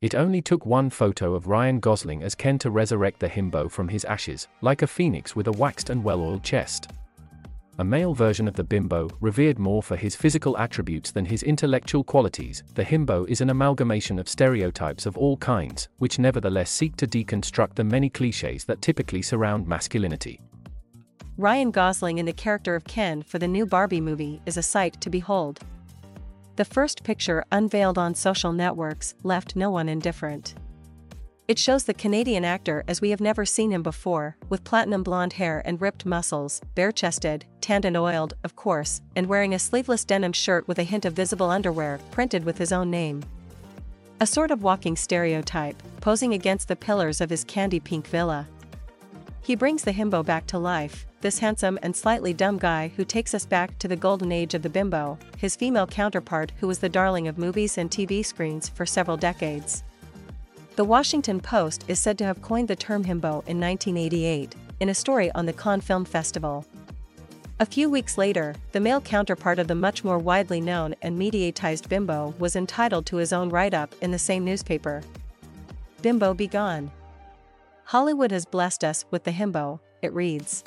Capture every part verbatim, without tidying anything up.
It only took one photo of Ryan Gosling as Ken to resurrect the himbo from his ashes, like a phoenix with a waxed and well-oiled chest. A male version of the bimbo, revered more for his physical attributes than his intellectual qualities, the himbo is an amalgamation of stereotypes of all kinds, which nevertheless seek to deconstruct the many clichés that typically surround masculinity. Ryan Gosling in the character of Ken for the new Barbie movie is a sight to behold. The first picture unveiled on social networks left no one indifferent. It shows the Canadian actor as we have never seen him before, with platinum blonde hair and ripped muscles, bare-chested, tanned and oiled, of course, and wearing a sleeveless denim shirt with a hint of visible underwear printed with his own name. A sort of walking stereotype, posing against the pillars of his candy pink villa. He brings the himbo back to life. This handsome and slightly dumb guy who takes us back to the golden age of the bimbo, his female counterpart who was the darling of movies and T V screens for several decades. The Washington Post is said to have coined the term himbo in nineteen eighty-eight, in a story on the Cannes Film Festival. A few weeks later, the male counterpart of the much more widely known and mediatized bimbo was entitled to his own write-up in the same newspaper. "Bimbo be gone. Hollywood has blessed us with the himbo," it reads.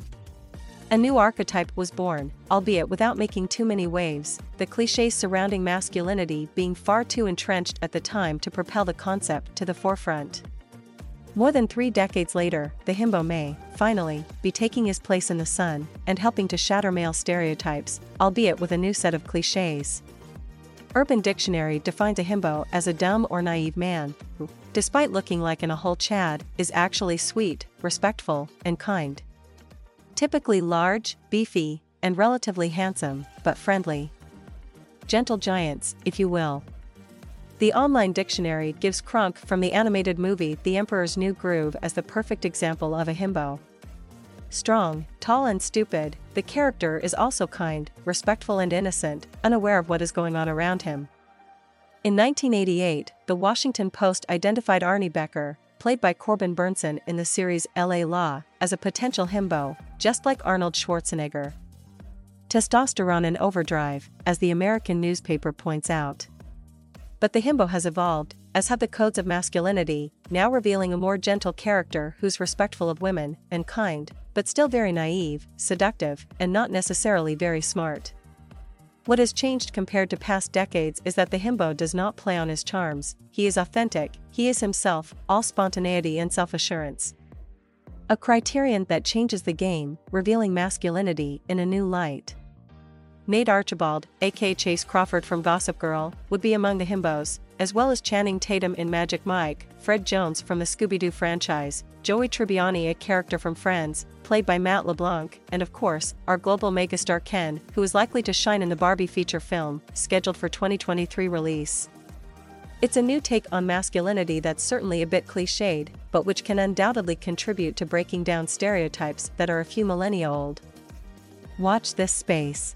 A new archetype was born, albeit without making too many waves, the clichés surrounding masculinity being far too entrenched at the time to propel the concept to the forefront. More than three decades later, the himbo may, finally, be taking his place in the sun, and helping to shatter male stereotypes, albeit with a new set of clichés. Urban Dictionary defines a himbo as a dumb or naive man, who, despite looking like an a-hole Chad, is actually sweet, respectful, and kind. Typically large, beefy, and relatively handsome, but friendly. Gentle giants, if you will. The online dictionary gives Kronk from the animated movie The Emperor's New Groove as the perfect example of a himbo. Strong, tall and stupid, the character is also kind, respectful and innocent, unaware of what is going on around him. In nineteen eighty-eight, the Washington Post identified Arnie Becker, played by Corbin Bernsen in the series L A Law, as a potential himbo, just like Arnold Schwarzenegger. Testosterone in overdrive, as the American newspaper points out. But the himbo has evolved, as have the codes of masculinity, now revealing a more gentle character who's respectful of women, and kind, but still very naive, seductive, and not necessarily very smart. What has changed compared to past decades is that the himbo does not play on his charms, he is authentic, he is himself, all spontaneity and self-assurance. A criterion that changes the game, revealing masculinity in a new light. Nate Archibald, aka Chase Crawford from Gossip Girl, would be among the himbos, as well as Channing Tatum in Magic Mike, Fred Jones from the Scooby-Doo franchise, Joey Tribbiani, a character from Friends, played by Matt LeBlanc, and of course, our global megastar Ken, who is likely to shine in the Barbie feature film, scheduled for twenty twenty-three release. It's a new take on masculinity that's certainly a bit cliched, but which can undoubtedly contribute to breaking down stereotypes that are a few millennia old. Watch this space.